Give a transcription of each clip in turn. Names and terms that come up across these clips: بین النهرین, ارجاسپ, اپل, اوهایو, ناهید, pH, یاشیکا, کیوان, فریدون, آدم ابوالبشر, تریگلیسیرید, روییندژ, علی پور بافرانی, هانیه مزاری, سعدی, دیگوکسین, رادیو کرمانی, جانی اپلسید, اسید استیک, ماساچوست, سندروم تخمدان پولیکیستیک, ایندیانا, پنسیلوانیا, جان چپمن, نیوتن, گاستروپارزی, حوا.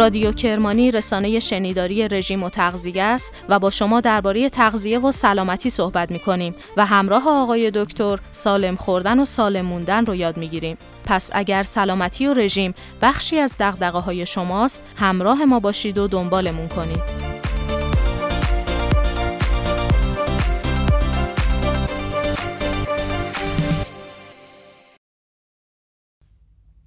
رادیو کرمانی رسانه شنیداری رژیم و تغذیه است و با شما درباره تغذیه و سلامتی صحبت می‌کنیم و همراه آقای دکتر سالم خوردن و سالم موندن رو یاد می‌گیریم. پس اگر سلامتی و رژیم بخشی از دغدغه‌های شماست، همراه ما باشید و دنبالمون کنید.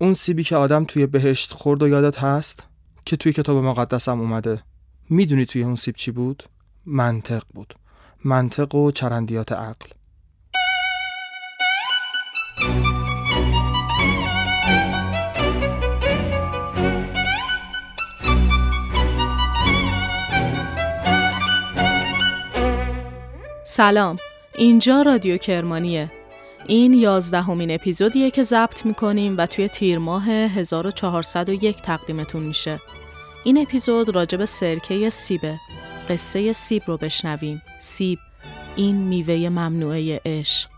اون سیبی که آدم توی بهشت خورد و یادت هست که توی کتاب مقدسم اومده. میدونی توی اون سیب چی بود؟ منطق بود. منطق و چرندیات عقل. سلام، اینجا رادیو کرمانیه. این 11مین اپیزودیه که ضبط می‌کنیم و توی تیر ماه 1401 تقدیمتون میشه. این اپیزود راجب سرکه سیبه. قصه سیب رو بشنویم. سیب، این میوه ممنوعه عشق.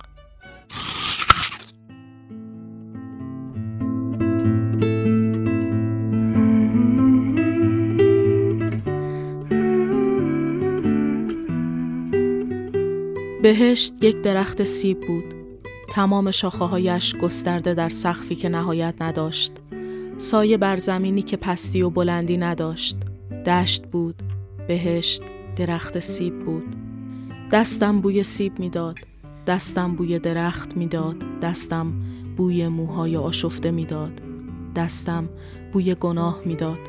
بهشت یک درخت سیب بود. تمام شاخه‌هایش گسترده در سقفی که نهایت نداشت. سایه بر زمینی که پستی و بلندی نداشت. دشت بود، بهشت، درخت سیب بود. دستم بوی سیب میداد، دستم بوی درخت میداد، دستم بوی موهای آشفته میداد، دستم بوی گناه میداد.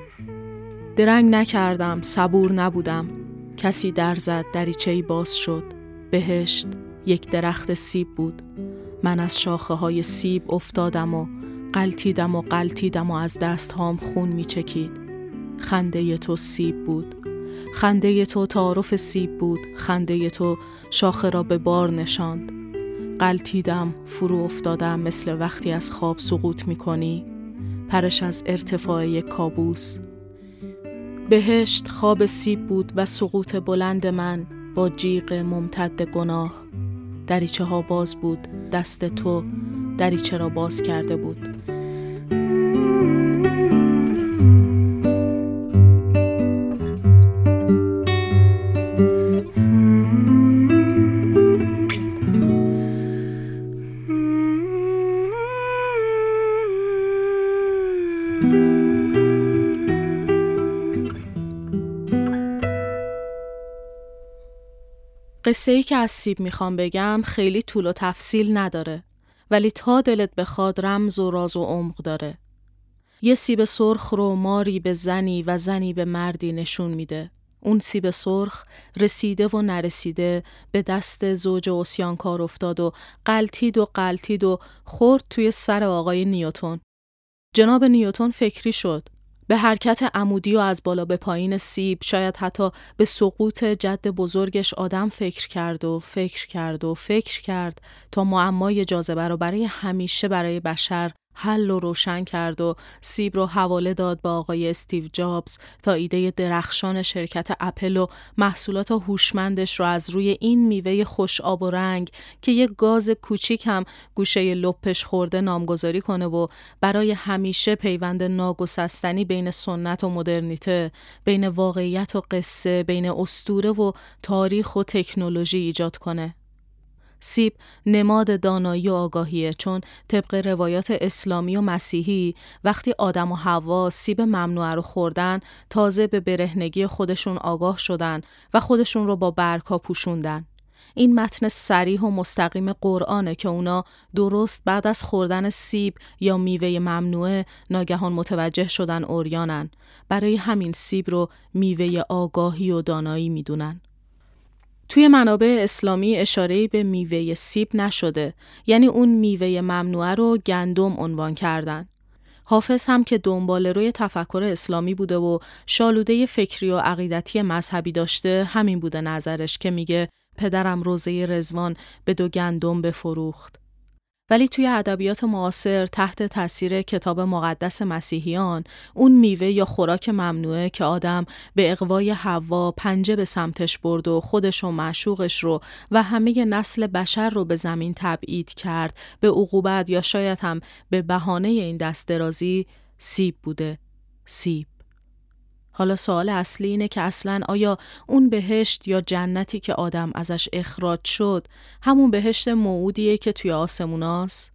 درنگ نکردم، صبور نبودم. کسی در زد، دریچه‌ای باز شد. بهشت یک درخت سیب بود. من از شاخه‌های سیب افتادم و قلتیدم و از دست هام خون می‌چکید. خنده تو سیب بود. خنده تو تعارف سیب بود. خنده تو شاخه را به بار نشاند. قلتیدم، فرو افتادم، مثل وقتی از خواب سقوط می‌کنی. پرش از ارتفاع یک کابوس. بهشت خواب سیب بود و سقوط بلند من با جیغ ممتد گناه. دریچه ها باز بود، دست تو دریچه را باز کرده بود. قصه ای که از سیب میخوام بگم خیلی طول و تفصیل نداره، ولی تا دلت بخواد رمز و راز و عمق داره. یه سیب سرخ رو ماری به زنی و زنی به مردی نشون میده. اون سیب سرخ رسیده و نرسیده به دست زوج عصیانکار افتاد و قلتید و خورد توی سر آقای نیوتن. جناب نیوتن فکری شد. به حرکت عمودی و از بالا به پایین سیب، شاید حتی به سقوط جد بزرگش آدم فکر کرد تا معمای جاذبه رو برای همیشه برای بشر حل و روشن کرد و سیب رو حواله داد به آقای استیو جابز تا ایده درخشان شرکت اپل و محصولات هوشمندش رو از روی این میوه خوش آب و رنگ که یک گاز کوچیک هم گوشه لپش خورده نامگذاری کنه و برای همیشه پیوند ناگسستنی بین سنت و مدرنیته، بین واقعیت و قصه، بین اسطوره و تاریخ و تکنولوژی ایجاد کنه. سیب نماد دانایی و آگاهیه، چون طبق روایات اسلامی و مسیحی وقتی آدم و حوا سیب ممنوعه رو خوردن، تازه به برهنگی خودشون آگاه شدن و خودشون رو با برگ‌ها پوشوندن. این متن صریح و مستقیم قرآنه که اونا درست بعد از خوردن سیب یا میوه ممنوعه ناگهان متوجه شدن عریانن. برای همین سیب رو میوه آگاهی و دانایی میدونن. توی منابع اسلامی اشاره‌ای به میوه سیب نشده، یعنی اون میوه ممنوعه رو گندم عنوان کردن. حافظ هم که دنبال روی تفکر اسلامی بوده و شالوده فکری و عقیدتی مذهبی داشته، همین بوده نظرش که میگه پدرم روزه رضوان به 2 گندم بفروخت. ولی توی ادبیات معاصر تحت تاثیر کتاب مقدس مسیحیان، اون میوه یا خوراک ممنوعه که آدم به اغوای حوا پنجه به سمتش برد و خودش و معشوقش رو و همه نسل بشر رو به زمین تبعید کرد، به عقوبت یا شاید هم به بهانه این دست درازی، سیب بوده. سیب. حالا سوال اصلی اینه که اصلاً آیا اون بهشت یا جنتی که آدم ازش اخراج شد همون بهشت موعودیه که توی آسموناست؟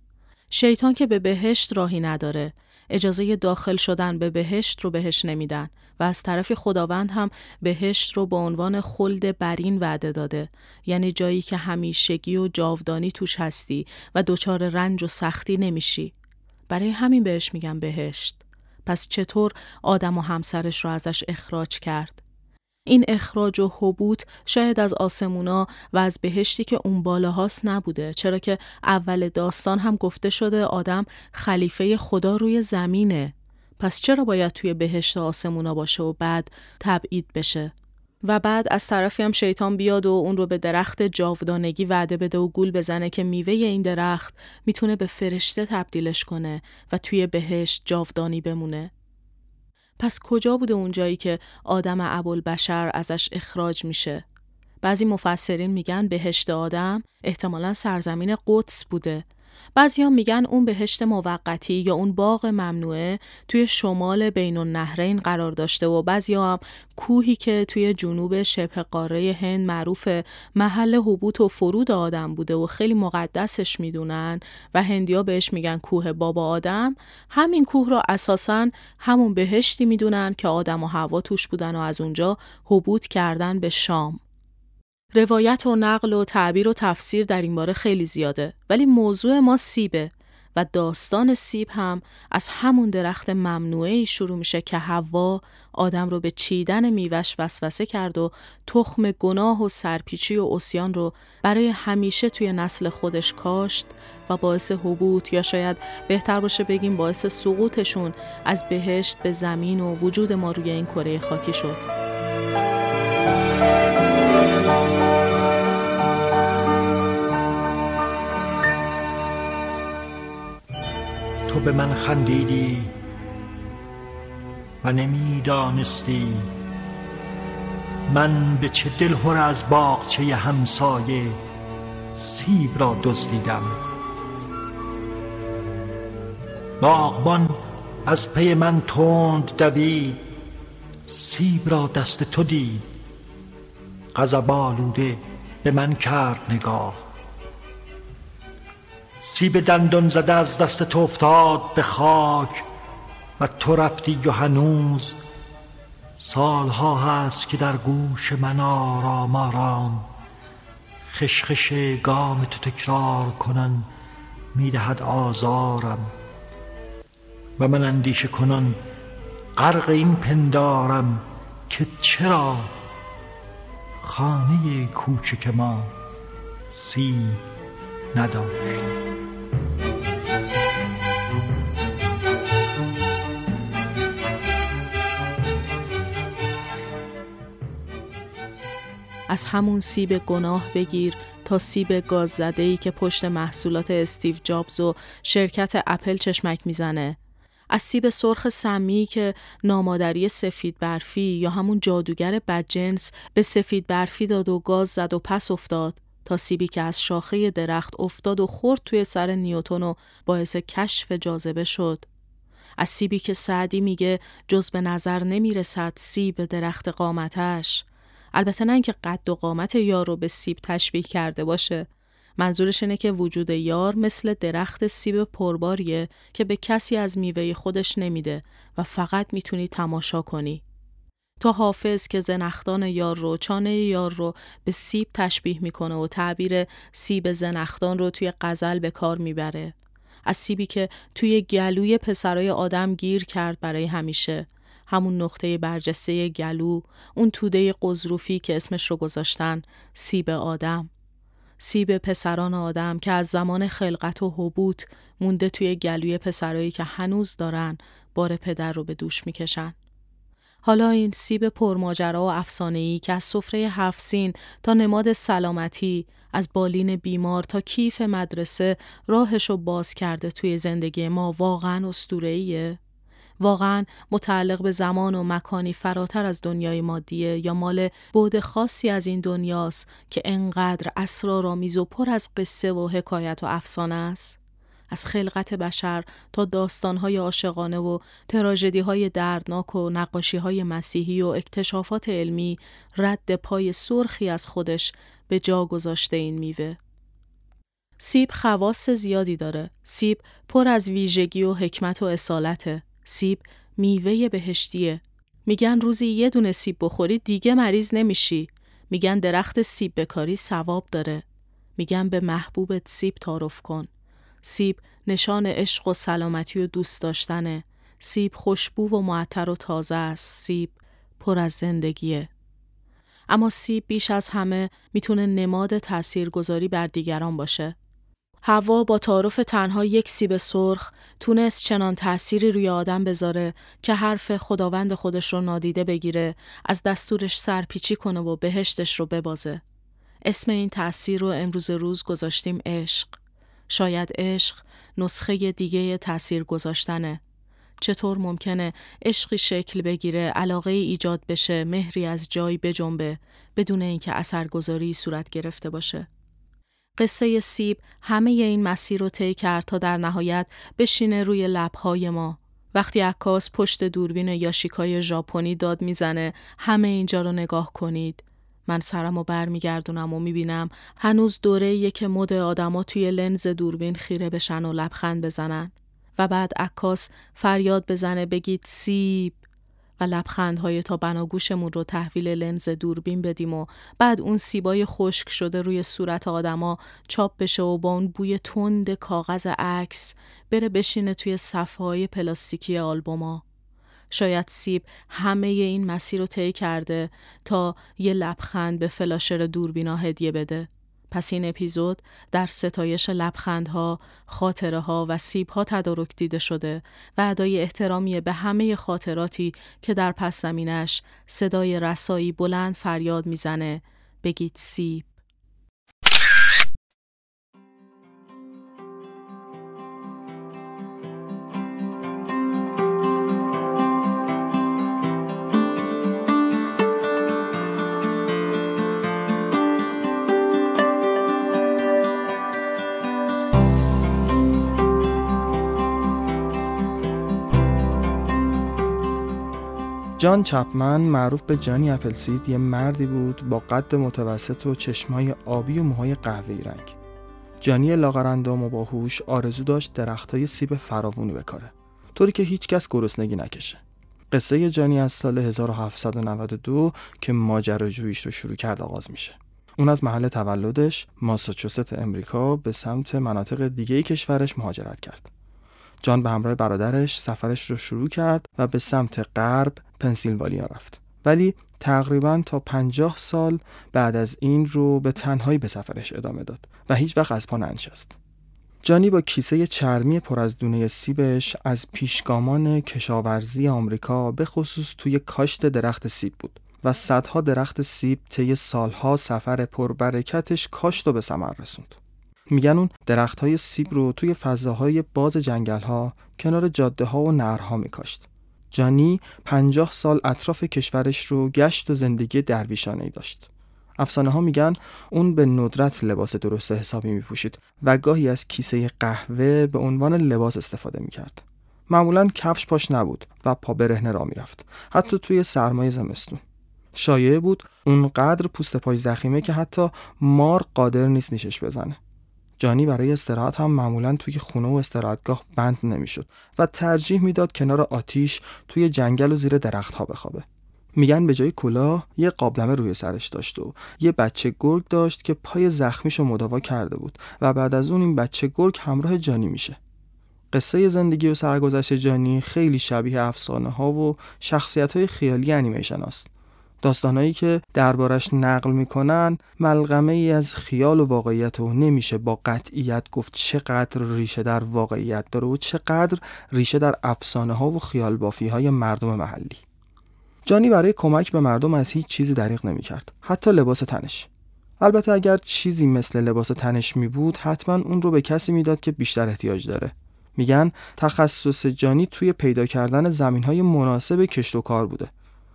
شیطان که به بهشت راهی نداره، اجازه داخل شدن به بهشت رو بهش نمیدن و از طرف خداوند هم بهشت رو به عنوان خلد برین وعده داده، یعنی جایی که همیشگی و جاودانی توش هستی و دچار رنج و سختی نمیشی. برای همین بهش میگن بهشت. پس چطور آدم و همسرش رو ازش اخراج کرد؟ این اخراج و هبوط شاید از آسمونا و از بهشتی که اون بالاهاست نبوده، چرا که اول داستان هم گفته شده آدم خلیفه خدا روی زمینه. پس چرا باید توی بهشت آسمونا باشه و بعد تبعید بشه؟ و بعد از طرفی هم شیطان بیاد و اون رو به درخت جاودانگی وعده بده و گول بزنه که میوه این درخت میتونه به فرشته تبدیلش کنه و توی بهشت جاودانی بمونه. پس کجا بوده اون جایی که آدم ابوالبشر ازش اخراج میشه؟ بعضی مفسرین میگن بهشت آدم احتمالاً سرزمین قدس بوده. بعضی هم میگن اون بهشت موقتی یا اون باغ ممنوعه توی شمال بین النهرین قرار داشته و بعضی هم کوهی که توی جنوب شبه قاره هند معروف محل هبوط و فرود آدم بوده و خیلی مقدسش میدونن و هندیا بهش میگن کوه بابا آدم. همین کوه را اساساً همون بهشتی میدونن که آدم و حوا توش بودن و از اونجا هبوط کردن به شام. روایت و نقل و تعبیر و تفسیر در این باره خیلی زیاده، ولی موضوع ما سیبه و داستان سیب هم از همون درخت ممنوعه‌ای شروع میشه که حوا آدم رو به چیدن میوه‌اش وسوسه کرد و تخم گناه و سرپیچی و عصیان رو برای همیشه توی نسل خودش کاشت و باعث هبوط یا شاید بهتر باشه بگیم باعث سقوطشون از بهشت به زمین و وجود ما روی این کره خاکی شد. تو به من خندیدی و نمی دانستی من به چه دلهره از باغچه همسایه سیب را دزدیدم. باغبان از پی من تند دوید، سیب را دست تو دید، غضب آلوده به من کرد نگاه. سیب دندان زده از دست تو افتاد به خاک و تو رفتی و هنوز سالها هست که در گوش من آرام آرام خشخش گام تو تکرار کنن میدهد آزارم و من اندیشه کنن غرق این پندارم که چرا خانه کوچک ما سیب نداشت. از همون سیب گناه بگیر تا سیب گاز زده‌ای که پشت محصولات استیو جابز و شرکت اپل چشمک میزنه، از سیب سرخ سمی که نامادری سفید برفی یا همون جادوگر بدجنس به سفید برفی داد و گاز زد و پس افتاد، تا سیبی که از شاخه درخت افتاد و خورد توی سر نیوتن و باعث کشف جاذبه شد، از سیبی که سعدی میگه جز به نظر نمیرسد سیب درخت قامتش. البته نه اینکه قد و قامت یار رو به سیب تشبیه کرده باشه، منظورش اینه که وجود یار مثل درخت سیب پرباریه که به کسی از میوه خودش نمیده و فقط میتونی تماشا کنی. تا حافظ که زنخدان یار رو، چانه یار رو به سیب تشبیه میکنه و تعبیر سیب زنخدان رو توی غزل به کار میبره، از سیبی که توی گلوی پسرای آدم گیر کرد برای همیشه، همون نقطه برجسته گلو، اون توده قزروفی که اسمش رو گذاشتن سیب آدم، سیب پسران آدم که از زمان خلقت و هبوط مونده توی گلوی پسرایی که هنوز دارن بار پدر رو به دوش میکشن. حالا این سیب پرماجرا و افسانه‌ای که از سفره هفت‌سین تا نماد سلامتی، از بالین بیمار تا کیف مدرسه راهشو باز کرده توی زندگی ما، واقعاً اسطوره‌ایه، واقعاً متعلق به زمان و مکانی فراتر از دنیای مادیه یا مال بعد خاصی از این دنیاست که انقدر اسرارآمیز و پر از قصه و حکایت و افسانه است. از خلقت بشر تا داستان‌های عاشقانه و تراژدی‌های دردناک و نقاشی‌های مسیحی و اکتشافات علمی رد پای سرخی از خودش به جا گذاشته این میوه. سیب خواص زیادی داره. سیب پر از ویژگی و حکمت و اصالته. سیب میوه بهشتیه. میگن روزی یه دونه سیب بخوری دیگه مریض نمیشی. میگن درخت سیب بکاری ثواب داره. میگن به محبوبت سیب تعارف کن. سیب نشان عشق و سلامتی و دوست داشتنه. سیب خوشبو و معطر و تازه است. سیب پر از زندگیه. اما سیب بیش از همه میتونه نماد تاثیرگذاری بر دیگران باشه. حوا با تعارف تنها یک سیب سرخ تونست چنان تأثیری روی آدم بذاره که حرف خداوند خودش رو نادیده بگیره، از دستورش سرپیچی کنه و بهشتش رو ببازه. اسم این تأثیر رو امروز روز گذاشتیم عشق. شاید عشق نسخه دیگه تأثیر گذاشتنه. چطور ممکنه عشقی شکل بگیره، علاقه ایجاد بشه، مهری از جای بجنبه بدون اینکه اثرگذاری صورت گرفته باشه؟ قصه سیب همه این مسیر رو طی کرد تا در نهایت بشینه روی لب‌های ما. وقتی عکاس پشت دوربین یاشیکای ژاپنی داد میزنه همه اینجا رو نگاه کنید، من سرم رو برمیگردونم و میبینم هنوز دوره‌ایه که مد آدما توی لنز دوربین خیره بشن و لبخند بزنن و بعد عکاس فریاد بزنه بگید سیب و لبخندهای تا بناگوشمون رو تحویل لنز دوربین بدیم و بعد اون سیبای خشک شده روی صورت آدما چاپ بشه و با اون بوی تند کاغذ عکس بره بشینه توی صفحه‌های پلاستیکی آلبوما. شاید سیب همه این مسیر رو طی کرده تا یه لبخند به فلاشر دوربینا هدیه بده. پس این اپیزود در ستایش لبخندها، خاطره‌ها و سیب‌ها تدارک دیده شده و ادای احترامی به همه خاطراتی که در پس زمینش صدای رسایی بلند فریاد میزنه بگید سیب. جان چپمن، معروف به جانی اپلسید، یه مردی بود با قد متوسط و چشمای آبی و موهای قهوه‌ای رنگ. جانی لاغرندام و باهوش آرزو داشت درختای سیب فراوونی بکاره، طوری که هیچ کس گرسنگی نکشه. قصه جانی از سال 1792 که ماجراجوییش رو شروع کرد آغاز میشه. اون از محل تولدش، ماساچوست امریکا، به سمت مناطق دیگه کشورش مهاجرت کرد. جان به همراه برادرش سفرش رو شروع کرد و به سمت غرب پنسیلوانیا رفت. ولی تقریباً تا 50 سال بعد از این رو به تنهایی به سفرش ادامه داد و هیچ وقت از پا ننشست. جانی با کیسه چرمی پر از دونه سیبش از پیشگامان کشاورزی آمریکا به خصوص توی کاشت درخت سیب بود و صدها درخت سیب طی سالها سفر پربرکتش کاشت و به ثمر رسوند. میگن اون درخت‌های سیب رو توی فضاهای باز جنگل‌ها کنار جاده‌ها و نهرها می‌کاشت. جانی 50 سال اطراف کشورش رو گشت و زندگی درویشانه‌ای داشت. افسانه‌ها میگن اون به ندرت لباس درست حسابی می‌پوشید و گاهی از کیسه قهوه به عنوان لباس استفاده می‌کرد. معمولاً کفش پاش نبود و پا برهنه راه می‌رفت، حتی توی سرمای زمستون. شایعه بود اونقدر پوست پای زخیمه که حتی مار قادر نیست نیشش بزنه. جانی برای استراحت هم معمولاً توی خونه و استراحتگاه بند نمیشد و ترجیح میداد کنار آتیش توی جنگل و زیر درخت‌ها بخوابه. میگن به جای کلاه یه قابلمه روی سرش داشت و یه بچه گرگ داشت که پای زخمیشو مداوا کرده بود و بعد از اون این بچه گرگ همراه جانی میشه. قصه زندگی و سرگذشت جانی خیلی شبیه افسانه‌ها و شخصیت‌های خیالی انیمیشن است. داستانایی که دربارش نقل میکنن ملغمه ای از خیال و واقعیت و نمیشه با قطعیت گفت چقدر ریشه در واقعیت داره و چقدر ریشه در افسانه ها و خیال بافی های مردم محلی. جانی برای کمک به مردم از هیچ چیزی دریغ نمیکرد، حتی لباس تنش. البته اگر چیزی مثل لباس تنش میبود حتما اون رو به کسی میداد که بیشتر احتیاج داره. میگن تخصص جانی توی پیدا کردن زمین های مناسب کشت و کار بوده.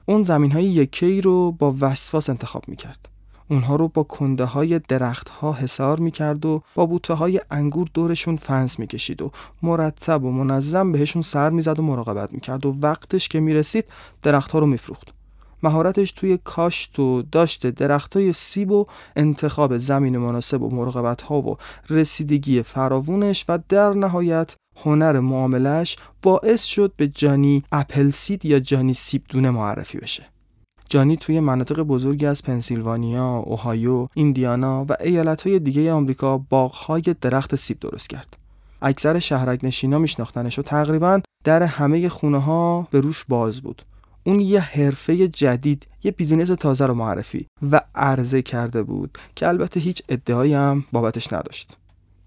اون زمین‌های یکه‌ای رو با وسواس انتخاب می‌کرد. اونها رو با کنده های درخت ها حصار میکرد و با بوته های انگور دورشون فنس میکشید و مرتب و منظم بهشون سر میزد و مراقبت میکرد و وقتش که میرسید درخت ها رو میفروخت. مهارتش توی کاشت و داشت درخت های سیب و انتخاب زمین مناسب و مراقبت ها و رسیدگی فراوونش و در نهایت هنر معاملش باعث شد به جانی اپلسید یا جانی سیب دونه معرفی بشه. جانی توی مناطق بزرگی از پنسیلوانیا، اوهایو، ایندیانا و ایالت‌های دیگه آمریکا باغ‌های درخت سیب درست کرد. اکثر شهرک‌نشینا میشناختنش و تقریباً در همه خونه‌ها به روش باز بود. اون یه حرفه جدید، یه بیزینس تازه رو معرفی و عرضه کرده بود که البته هیچ ادعایی هم بابتش نداشت.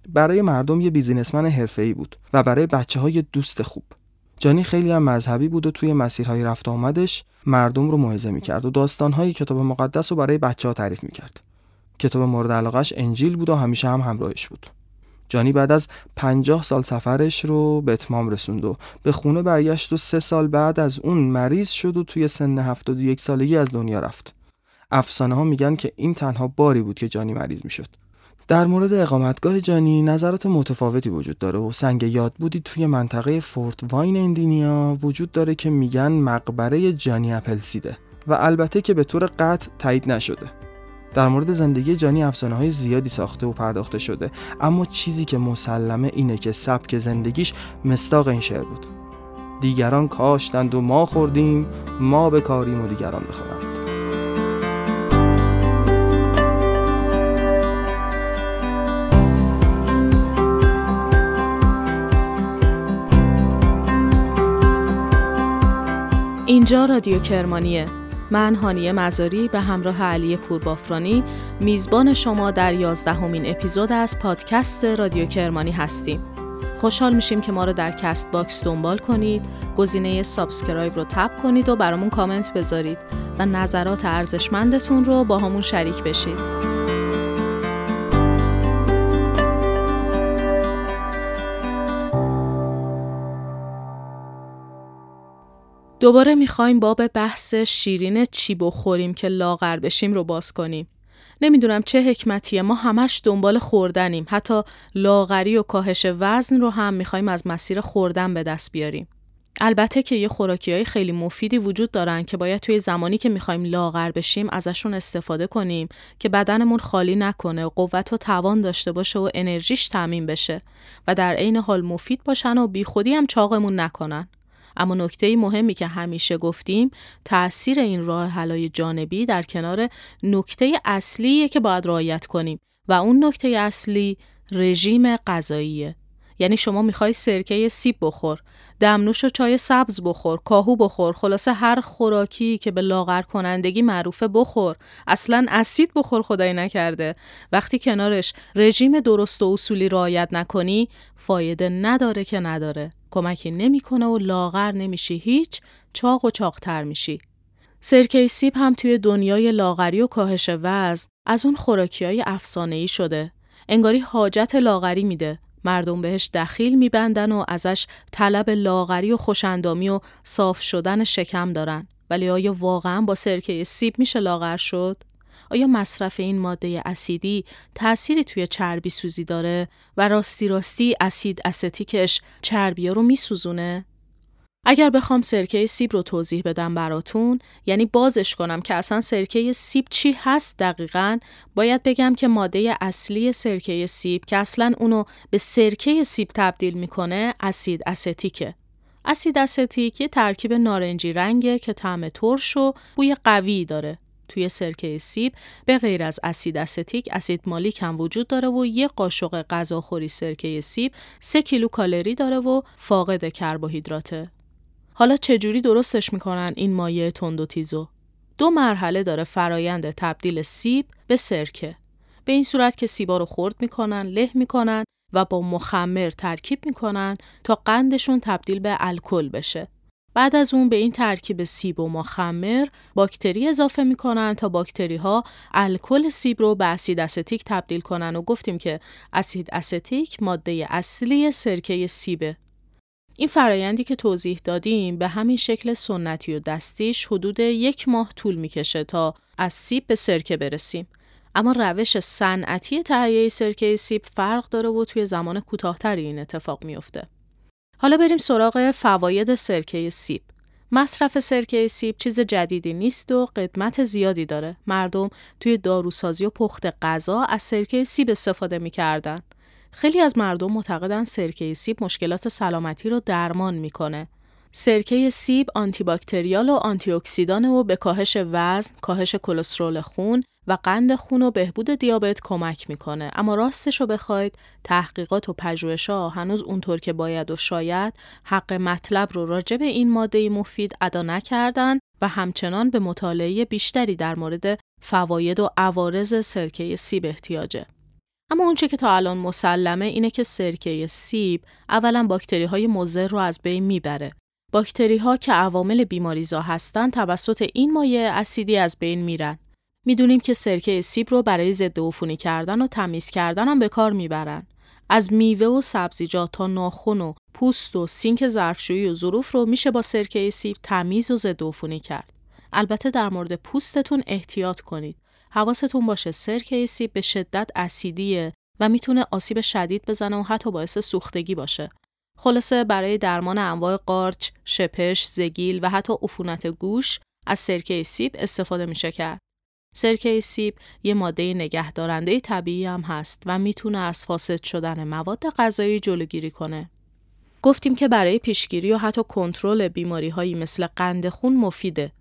برای مردم یه بیزینسمن حرفه‌ای بود و برای بچه‌های دوست خوب. جانی خیلی هم مذهبی بود و توی مسیرهای رفت آمدش مردم رو موعظه می‌کرد و داستان‌های کتاب مقدس رو برای بچه‌ها تعریف می‌کرد. کتاب مورد علاقه‌اش انجیل بود و همیشه هم همراهش بود. جانی بعد از 50 سال سفرش رو به اتمام رسوند و به خونه برگشت و 3 سال بعد از اون مریض شد و توی سن 71 سالگی از دنیا رفت. افسانه‌ها میگن که این تنها باری بود که جانی مریض می‌شد. در مورد اقامتگاه جانی نظرات متفاوتی وجود داره و سنگ یادبودی توی منطقه فورت واین ایندیانا وجود داره که میگن مقبره جانی اپلسیده و البته که به طور قطع تایید نشده. در مورد زندگی جانی افسانه‌های زیادی ساخته و پرداخته شده، اما چیزی که مسلمه اینه که سبک زندگیش مصداق این شعر بود: دیگران کاشتند و ما خوردیم، ما بکاریم و دیگران بخورند. اینجا رادیو کرمانیه. من هانیه مزاری به همراه علی پور بافرانی میزبان شما در 11مین اپیزود از پادکست رادیو کرمانی هستیم. خوشحال میشیم که ما رو در کست باکس دنبال کنید، گزینه سابسکرایب رو تپ کنید و برامون کامنت بذارید و نظرات ارزشمندتون رو با همون شریک بشید. دوباره میخوایم باب بحث شیرین چی بخوریم که لاغر بشیم رو باز کنیم. نمیدونم چه حکمتیه ما همش دنبال خوردنیم. حتی لاغری و کاهش وزن رو هم میخوایم از مسیر خوردن به دست بیاریم. البته که یه خوراکیای خیلی مفیدی وجود دارن که باید توی زمانی که میخوایم لاغر بشیم ازشون استفاده کنیم که بدنمون خالی نکنه و قوت و توان داشته باشه و انرژیش تامین بشه و در عین حال مفید باشن و بیخودی هم چاقمون نکنن. اما نکته مهمی که همیشه گفتیم تأثیر این راه حل‌های جانبی در کنار نکته اصلیه که باید رعایت کنیم و اون نکته اصلی رژیم غذاییه. یعنی شما میخوای سرکه سیب بخور، دمنوش و چای سبز بخور، کاهو بخور، خلاصه هر خوراکی که به لاغر کنندگی معروفه بخور، اصلا اسید بخور خدای نکرده. وقتی کنارش رژیم درست و اصولی رعایت نکنی فایده نداره که نداره، کمکی نمیکنه و لاغر نمیشی هیچ، چاق و چاقتر میشی. سرکه سیب هم توی دنیای لاغری و کاهش وزن از اون خوراکیای افسانه‌ای شده. انگاری حاجت لاغری میده. مردم بهش دخیل میبندن و ازش طلب لاغری و خوشندامی و صاف شدن شکم دارن. ولی آیا واقعا با سرکه سیب میشه لاغر شد؟ آیا مصرف این ماده اسیدی تأثیری توی چربی سوزی داره و راستی اسید استیکش چربی‌ها رو میسوزونه؟ اگر بخوام سرکه سیب رو توضیح بدم براتون، یعنی بازش کنم که اصلا سرکه سیب چی هست دقیقاً، باید بگم که ماده اصلی سرکه سیب که اصلاً اونو به سرکه سیب تبدیل میکنه اسید استیکه. اسید استیک یه ترکیب نارنجی رنگه که طعم ترش و بوی قوی داره. توی سرکه سیب به غیر از اسید استیک اسید مالیک هم وجود داره و یه قاشق غذاخوری سرکه سیب 3 کیلو کالری داره و فاقد کربوهیدراته. حالا چجوری درستش میکنن این مایع تند و تیزو؟ 2 مرحله داره فرایند تبدیل سیب به سرکه. به این صورت که سیبا رو خرد میکنن، له میکنن و با مخمر ترکیب میکنن تا قندشون تبدیل به الکل بشه. بعد از اون به این ترکیب سیب و مخمر باکتری اضافه میکنن تا باکتری ها الکل سیب رو به اسید استیک تبدیل کنن و گفتیم که اسید استیک ماده اصلی سرکه سیبه. این فرایندی که توضیح دادیم به همین شکل سنتی و دستیش حدود 1 ماه طول میکشه تا از سیب به سرکه برسیم. اما روش صنعتی تهیه سرکه سیب فرق داره و توی زمان کوتاه‌تری این اتفاق میفته. حالا بریم سراغ فواید سرکه سیب. مصرف سرکه سیب چیز جدیدی نیست و قدمت زیادی داره. مردم توی داروسازی و پخت غذا از سرکه سیب استفاده می‌کردن. خیلی از مردم معتقدن سرکه سیب مشکلات سلامتی رو درمان می‌کنه. سرکه سیب آنتی باکتریال و آنتی اکسیدانه و به کاهش وزن، کاهش کلسترول خون و قند خون و بهبود دیابت کمک میکنه. اما راستشو بخواید تحقیقات و پژوهش‌ها هنوز اونطور که باید و شاید حق مطلب رو راجع به این ماده مفید ادا نکردن و همچنان به مطالعه بیشتری در مورد فواید و عوارض سرکه سیب احتیاجه. اما اونچه که تا الان مسلمه اینه که سرکه سیب اولا باکتری‌های مضر رو از بین میبره. باکتری‌ها که عوامل بیماریزا هستن توسط این مایع اسیدی از بین میرن. میدونیم که سرکه سیب رو برای ضد عفونی کردن و تمیز کردن هم به کار میبرن. از میوه و سبزیجات تا ناخن و پوست و سینک ظرفشویی و ظروف رو میشه با سرکه سیب تمیز و ضد عفونی کرد. البته در مورد پوستتون احتیاط کنید. حواستون باشه سرکه سیب به شدت اسیدیه و میتونه آسیب شدید بزنه و حتی باعث سوختگی باشه. خلاصه برای درمان انواع قارچ، شپش، زگیل و حتی عفونت گوش از سرکه سیب استفاده میشه کرد. سرکه سیب یه ماده نگهدارنده طبیعی هم هست و میتونه از فاسد شدن مواد غذایی جلوگیری کنه. گفتیم که برای پیشگیری و حتی کنترل بیماری‌هایی مثل قند خون مفیده.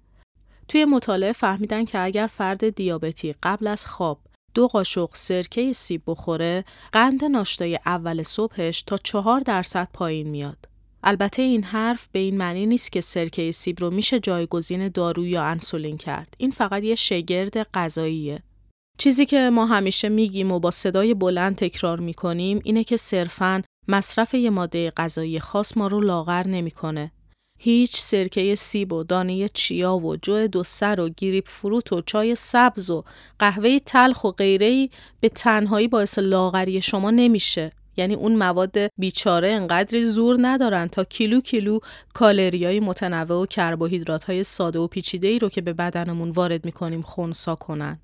توی مطالعه فهمیدن که اگر فرد دیابتی قبل از خواب 2 قاشق سرکه سیب بخوره، قند ناشتای اول صبحش تا 4% پایین میاد. البته این حرف به این معنی نیست که سرکه سیب رو میشه جایگزین دارو یا انسولین کرد. این فقط یه شگرد غذاییه. چیزی که ما همیشه میگیم و با صدای بلند تکرار میکنیم اینه که صرفاً مصرف یه ماده غذایی خاص ما رو لاغر نمیکنه. هیچ سرکه سیب و دانه چیا و جو دوسر و گریپ فروت و چای سبز و قهوه تلخ و غیره‌ای به تنهایی باعث لاغری شما نمیشه. یعنی اون مواد بیچاره انقدری زور ندارن تا کیلو کیلو کالریای متنوع و کربوهیدرات‌های ساده و پیچیده‌ای رو که به بدنمون وارد می‌کنیم خنثی کنن.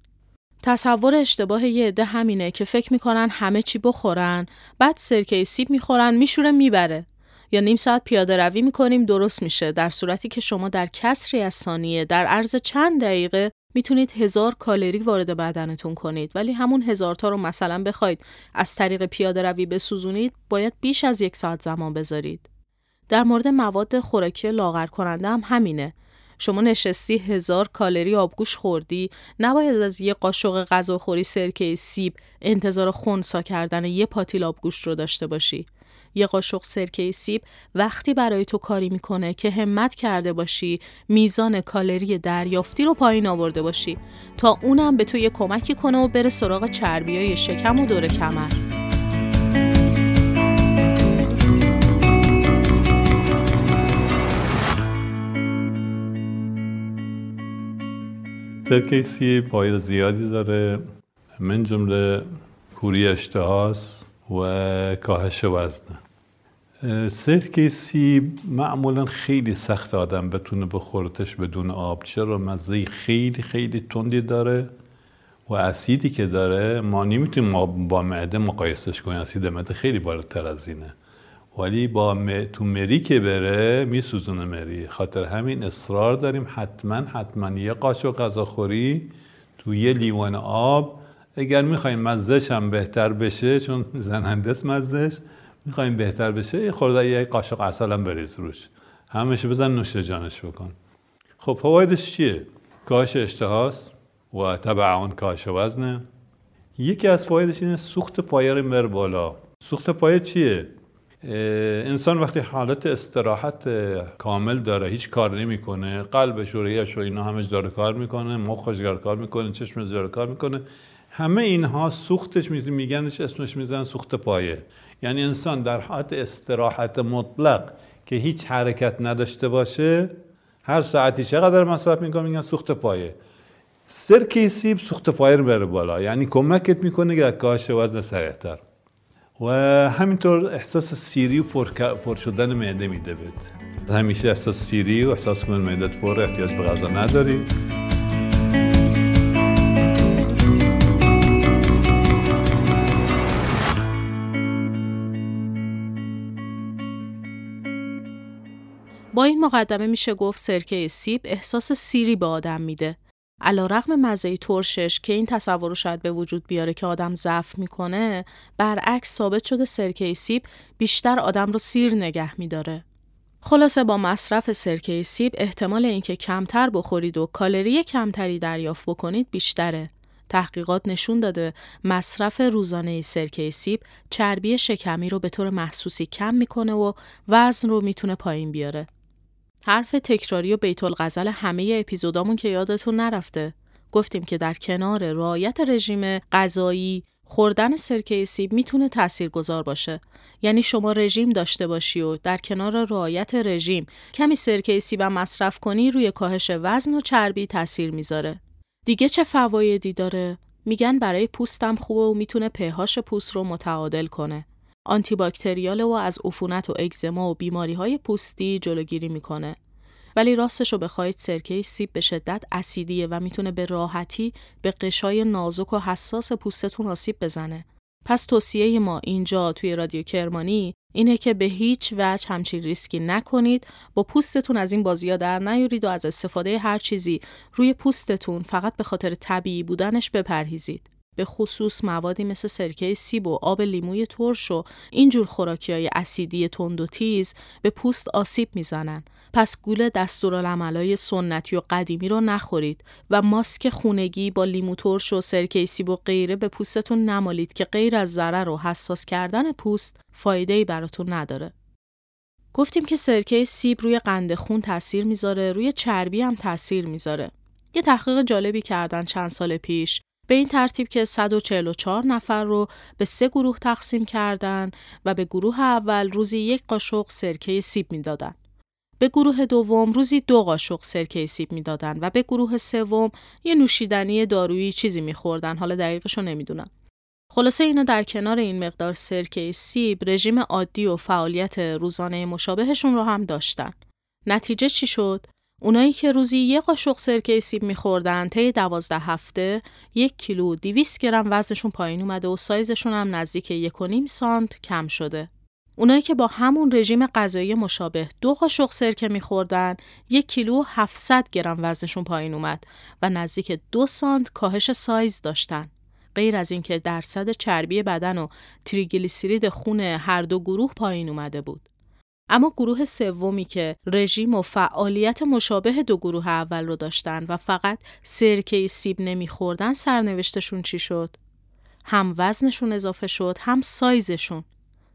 تصور اشتباه یه عده همینه که فکر می‌کنن همه چی بخورن، بعد سرکه سیب می‌خورن، میشوره میبره. یا نیم ساعت پیاده روی می‌کنیم درست میشه، در صورتی که شما در کسری از ثانیه در عرض چند دقیقه میتونید 1000 کالری وارد بدنتون کنید، ولی همون 1000 تا رو مثلا بخواید از طریق پیاده روی بسوزونید باید بیش از 1 ساعت زمان بذارید. در مورد مواد خوراکی لاغر کننده هم همینه. شما نشستی 1000 کالری آبگوش خوردی، نباید از 1 قاشق غذاخوری سرکه سیب انتظار خنثی کردن 1 پاتیل آبگوش رو داشته باشی. 1 قاشق سرکه سیب وقتی برای تو کاری میکنه که همت کرده باشی میزان کالری دریافتی رو پایین آورده باشی تا اونم به تو یه کمکی کنه و بره سراغ چربیای شکم و دور کمر. سرکه سیب پایه زیادی داره، من جمله کوری اشتهاست و کاهش وزنه. سرکه سیب معمولا خیلی سخت آدم بتونه بخورتش بدون آب، چرا مزه خیلی خیلی تندی داره و اسیدی که داره ما نمیتونیم با معده مقایسش کنیم، اسید معده خیلی بالاتر از اینه، ولی با تو مری که بره میسوزونه مری. خاطر همین اصرار داریم حتما 1 قاشق غذاخوری تو 1 لیوان آب، اگر میخوایم مزهش هم بهتر بشه، چون زننده است مزهش، میخوایم بهتر بشه یه خورده 1 قاشق عسل هم بریز روش، همش بزن نوش جانش بکن. خب فوایدش چیه؟ کاهش اشتهاست و تبعاً کاهش وزنه. یکی از فوایدش اینه سوخت پایه رو میبره بالا. سوخت پایه چیه؟ انسان وقتی حالت استراحت کامل داره، هیچ کار نمیکنه، قلبش و ریه‌اش و اینا همش داره کار میکنه، مخش داره کار میکنه، چشمش داره کار میکنه، همه اینها سوختش میگنش، اسمش میزن سوخت پایه. یعنی انسان در حالت استراحت مطلق که هیچ حرکت نداشته باشه، هر ساعتی چقدر مصرف میکنه میگن سوخت پایه. سرکه سیب سوخت پایه رو بره بالا، یعنی کمکت میکنه که کاهش وزن سریعتر و همینطور احساس سیری و پر شدن معده میده بهت. همیشه احساس سیری و احساس کنه معده پر، احتیاج به غذا نداری. با این مقدمه میشه گفت سرکه سیب احساس سیری به آدم میده. علیرغم مزه ترشش که این تصور رو شاید به وجود بیاره که آدم ضعف میکنه، برعکس ثابت شده سرکه سیب بیشتر آدم رو سیر نگه میداره. خلاصه با مصرف سرکه سیب احتمال اینکه کمتر بخورید و کالری کمتری دریافت بکنید بیشتره. تحقیقات نشون داده مصرف روزانه سرکه سیب چربی شکمی رو به طور محسوسی کم میکنه و وزن رو میتونه پایین بیاره. حرف تکراری و بیت الغزل همه اپیزودامون که یادتون نرفته، گفتیم که در کنار رعایت رژیم غذایی، خوردن سرکه سیب میتونه تاثیرگذار باشه. یعنی شما رژیم داشته باشی و در کنار رعایت رژیم کمی سرکه سیب مصرف کنی، روی کاهش وزن و چربی تاثیر میذاره. دیگه چه فوایدی داره؟ میگن برای پوستم خوبه و میتونه pH پوست رو متعادل کنه. آنتی باکتریاله و از عفونت و اگزما و بیماری‌های پوستی جلوگیری میکنه. ولی راستش رو بخواید سرکه سیب به شدت اسیدیه و میتونه به راحتی به قشای نازک و حساس پوستتون آسیب بزنه. پس توصیه ما اینجا توی رادیو کرمانی اینه که به هیچ وجه همچین ریسکی نکنید، با پوستتون از این بازی‌ها در نیورید و از استفاده هر چیزی روی پوستتون فقط به خاطر طبیعی بودنش بپرهیزید. به خصوص موادی مثل سرکه سیب و آب لیموی ترش و اینجور خوراکی‌های اسیدی تند و تیز به پوست آسیب میزنن. پس گول دستورالعمل‌های سنتی و قدیمی رو نخورید و ماسک خونگی با لیمو ترش و سرکه سیب و غیره به پوستتون نمالید که غیر از ضرر و حساس کردن پوست فایده‌ای براتون نداره. گفتیم که سرکه سیب روی قند خون تاثیر میذاره، روی چربی هم تاثیر میذاره. یه تحقیق جالبی کردن چند سال پیش به این ترتیب که 144 نفر رو به 3 گروه تقسیم کردن و به گروه اول روزی 1 قاشق سرکه سیب میدادن. به گروه دوم روزی 2 قاشق سرکه سیب میدادن و به گروه سوم یه نوشیدنی دارویی چیزی میخوردن، حالا دقیقشو نمیدونم. خلاصه اینا در کنار این مقدار سرکه سیب رژیم عادی و فعالیت روزانه مشابهشون رو هم داشتن. نتیجه چی شد؟ اونایی که روزی 1 قاشق سرکه سیب می‌خوردن طی 12 هفته 1 کیلو و 200 گرم وزنشون پایین اومده و سایزشون هم نزدیک 1.5 سانت کم شده. اونایی که با همون رژیم غذایی مشابه 2 قاشق سرکه می‌خوردن 1 کیلو و 700 گرم وزنشون پایین اومد و نزدیک 2 سانت کاهش سایز داشتن. غیر از اینکه درصد چربی بدن و تریگلیسیرید خون هر دو گروه پایین اومده بود. اما گروه سومی که رژیم و فعالیت مشابه دو گروه اول رو داشتن و فقط سرکه سیب نمیخوردن، سرنوشتشون چی شد؟ هم وزنشون اضافه شد، هم سایزشون.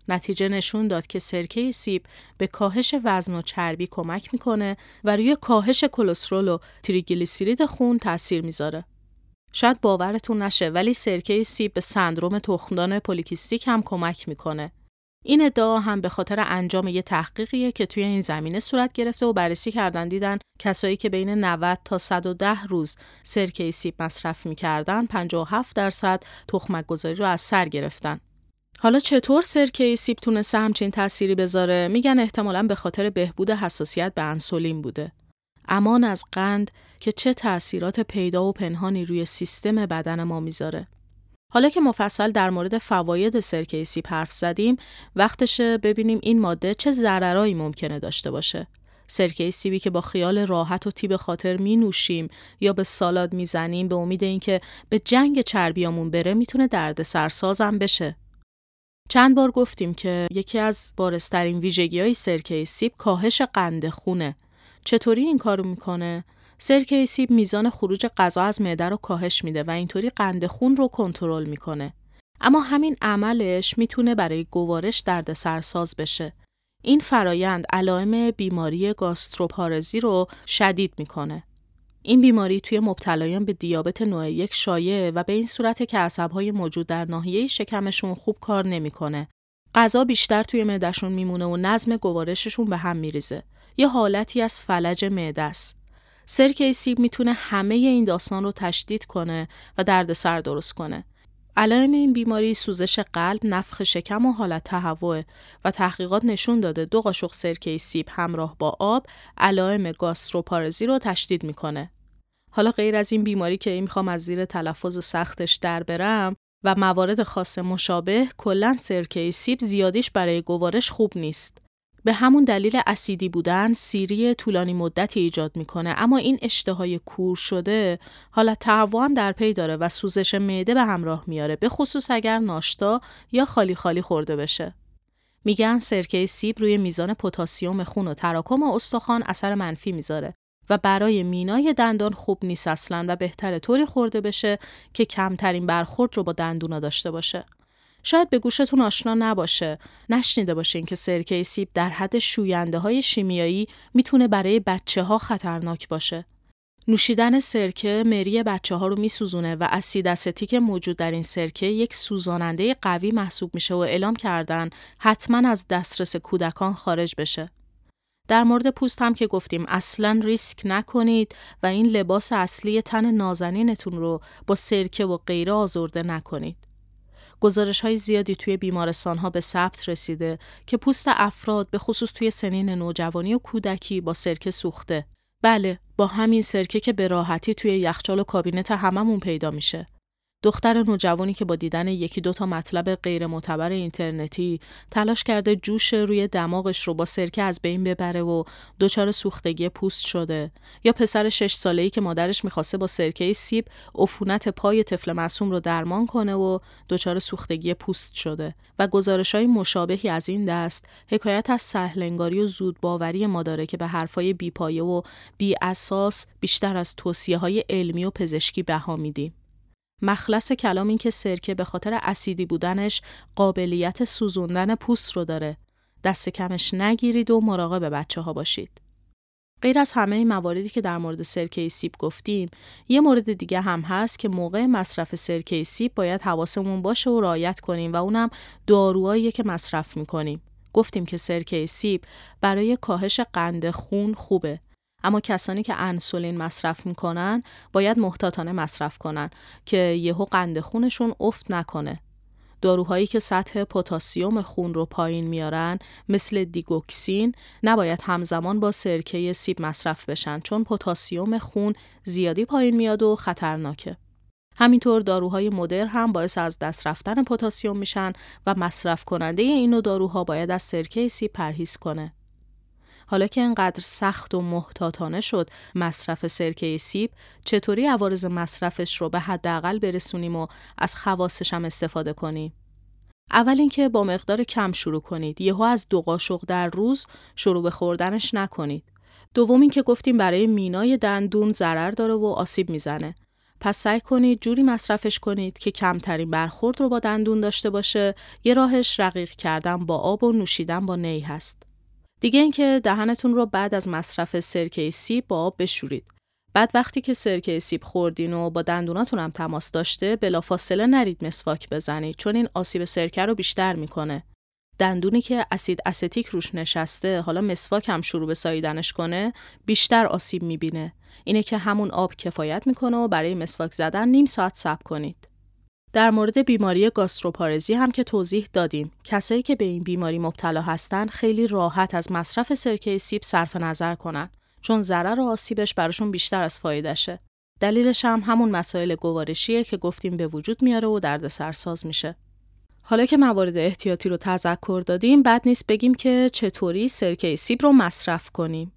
نتیجه نشون داد که سرکه سیب به کاهش وزن و چربی کمک میکنه و روی کاهش کلسترول و تریگلیسیرید خون تأثیر میذاره. شاید باورتون نشه ولی سرکه سیب به سندروم تخمدان پولیکیستیک هم کمک میکنه. این ادعا هم به خاطر انجام یه تحقیقیه که توی این زمینه صورت گرفته و بررسی کردن دیدن کسایی که بین 90 تا 110 روز سرکه سیب مصرف می‌کردن 57% تخمک‌گذاری رو از سر گرفتن. حالا چطور سرکه سیب تونسته همچین تأثیری بذاره؟ میگن احتمالاً به خاطر بهبود حساسیت به انسولین بوده. امان از قند که چه تأثیرات پیدا و پنهانی روی سیستم بدن ما میذاره. حالا که مفصل در مورد فواید سرکه سیب حرف زدیم، وقتشه ببینیم این ماده چه ضررایی ممکنه داشته باشه. سرکه سیبی که با خیال راحت و تیب خاطر می نوشیم یا به سالاد می زنیم به امید اینکه به جنگ چربیامون بره، میتونه دردسر سازم بشه. چند بار گفتیم که یکی از بارزترین ویژگی‌های سرکه سیب کاهش قند خونه. چطوری این کارو میکنه؟ سرکه سیب میزان خروج غذا از معده رو کاهش میده و اینطوری قند خون رو کنترل میکنه. اما همین عملش میتونه برای گوارش دردسر ساز بشه. این فرایند علائم بیماری گاستروپارزی رو شدید میکنه. این بیماری توی مبتلایان به دیابت نوع 1 شایعه و به این صورت که عصبهای موجود در ناحیه شکمشون خوب کار نمیکنه. غذا بیشتر توی معدهشون میمونه و نظم گوارششون به هم میریزه. یه حالتی از فلج معده است. سرکه سیب میتونه همه این داستان رو تشدید کنه و دردسر درست کنه. علائم این بیماری سوزش قلب، نفخ شکم و حالت تهوع و تحقیقات نشون داده 2 قاشق سرکه سیب همراه با آب علائم گاستروپارزی رو تشدید میکنه. حالا غیر از این بیماری که میخوام از زیر تلفظ سختش در برم و موارد خاص مشابه، کلاً سرکه سیب زیادیش برای گوارش خوب نیست. به همون دلیل اسیدی بودن سیری طولانی مدتی ایجاد میکنه، اما این اشتهای کور شده حالت تهوع هم در پی داره و سوزش معده به همراه میاره، به خصوص اگر ناشتا یا خالی خالی خورده بشه. میگن سرکه سیب روی میزان پتاسیم خون و تراکم استخوان اثر منفی میذاره و برای مینای دندان خوب نیست اصلا و بهتره طوری خورده بشه که کمترین برخورد رو با دندونا داشته باشه. شاید به گوشتون آشنا نباشه، نشنیده باشین که سرکه سیب در حد شوینده‌های شیمیایی میتونه برای بچه‌ها خطرناک باشه. نوشیدن سرکه مری بچه‌ها رو میسوزونه و اسید استیک موجود در این سرکه یک سوزاننده قوی محسوب میشه و اعلام کردن حتما از دسترس کودکان خارج بشه. در مورد پوست هم که گفتیم اصلاً ریسک نکنید و این لباس اصلی تن نازنینتون رو با سرکه و غیره آزرده نکنید. گزارش‌های زیادی توی بیمارستان‌ها به ثبت رسیده که پوست افراد به خصوص توی سنین نوجوانی و کودکی با سرکه سوخته. بله، با همین سرکه که به راحتی توی یخچال و کابینت هممون پیدا میشه. دختر نوجوانی که با دیدن یکی دو تا مطلب غیر معتبر اینترنتی تلاش کرده جوش روی دماغش رو با سرکه از بین ببره و دچار سوختگی پوست شده، یا پسر 6 ساله‌ای که مادرش می‌خواسته با سرکه سیب عفونت پای طفل معصوم رو درمان کنه و دچار سوختگی پوست شده و گزارش‌های مشابهی از این دست حکایت از سهل‌انگاری و زودباوری ما داره که به حرفای بی‌پایه و بی‌اساس بیشتر از توصیه‌های علمی و پزشکی بها میدیم. مخلص کلام این که سرکه به خاطر اسیدی بودنش قابلیت سوزوندن پوست رو داره. دست کمش نگیرید و مراقب بچه ها باشید. غیر از همه این مواردی که در مورد سرکه سیب گفتیم، یه مورد دیگه هم هست که موقع مصرف سرکه سیب باید حواسمون باشه و رعایت کنیم و اونم داروهایی که مصرف میکنیم. گفتیم که سرکه سیب برای کاهش قند خون خوبه، اما کسانی که انسولین مصرف میکنن باید محتاطانه مصرف کنن که یهو قند خونشون افت نکنه. داروهایی که سطح پتاسیم خون رو پایین میارن مثل دیگوکسین نباید همزمان با سرکه سیب مصرف بشن، چون پتاسیم خون زیادی پایین میاد و خطرناکه. همینطور داروهای مدر هم باعث از دست رفتن پتاسیم میشن و مصرف کننده این نوع داروها باید از سرکه سیب پرهیز کنه. حالا که اینقدر سخت و محتاطانه شد مصرف سرکه سیب، چطوری عوارض مصرفش رو به حداقل برسونیم و از خواصش هم استفاده کنیم؟ اول اینکه با مقدار کم شروع کنید، یهو از 2 قاشق در روز شروع به خوردنش نکنید. دوم اینکه گفتیم برای مینای دندون ضرر داره و آسیب میزنه. پس سعی کنید جوری مصرفش کنید که کمترین برخورد رو با دندون داشته باشه. یه راهش رقیق کردن با آب و نوشیدن با نی هست. دیگه اینکه دهنتون رو بعد از مصرف سرکه سیب با آب بشورید. بعد وقتی که سرکه سیب خوردین و با دندوناتون هم تماس داشته، بلافاصله نرید مسواک بزنید، چون این آسیب سرکه رو بیشتر میکنه. دندونی که اسید استیک روش نشسته، حالا مسواک هم شروع به ساییدنش کنه، بیشتر آسیب میبینه. اینه که همون آب کفایت میکنه و برای مسواک زدن نیم ساعت صبر کنید. در مورد بیماری گاستروپارزی هم که توضیح دادیم، کسایی که به این بیماری مبتلا هستن خیلی راحت از مصرف سرکه سیب صرف نظر کنن، چون ضرر و آسیبش براشون بیشتر از فایدهشه. دلیلش هم همون مسائل گوارشیه که گفتیم به وجود میاره و دردسرساز میشه. حالا که موارد احتیاطی رو تذکر دادیم، بد نیست بگیم که چطوری سرکه سیب رو مصرف کنیم.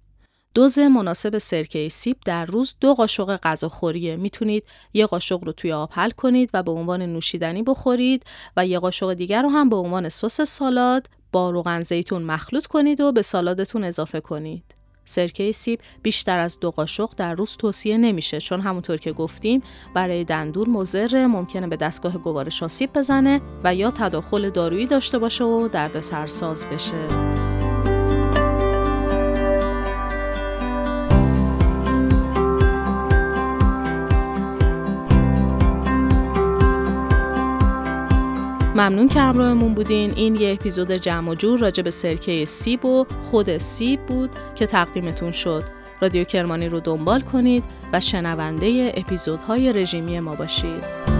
دوز مناسب سرکه سیب در روز 2 قاشق غذاخوریه. میتونید 1 قاشق رو توی آب حل کنید و به عنوان نوشیدنی بخورید و 1 قاشق دیگر رو هم به عنوان سس سالاد با روغن زیتون مخلوط کنید و به سالادتون اضافه کنید. سرکه سیب بیشتر از 2 قاشق در روز توصیه نمیشه، چون همونطور که گفتیم برای دندون مضر، ممکنه به دستگاه گوارش آسیب بزنه و یا تداخل دارویی داشته باشه و دردسرساز بشه. ممنون که همراهمون بودین. این یه اپیزود جمع و جور راجع به سرکه سیب و خود سیب بود که تقدیمتون شد. رادیو کرمانی رو دنبال کنید و شنونده اپیزودهای رژیمی ما باشید.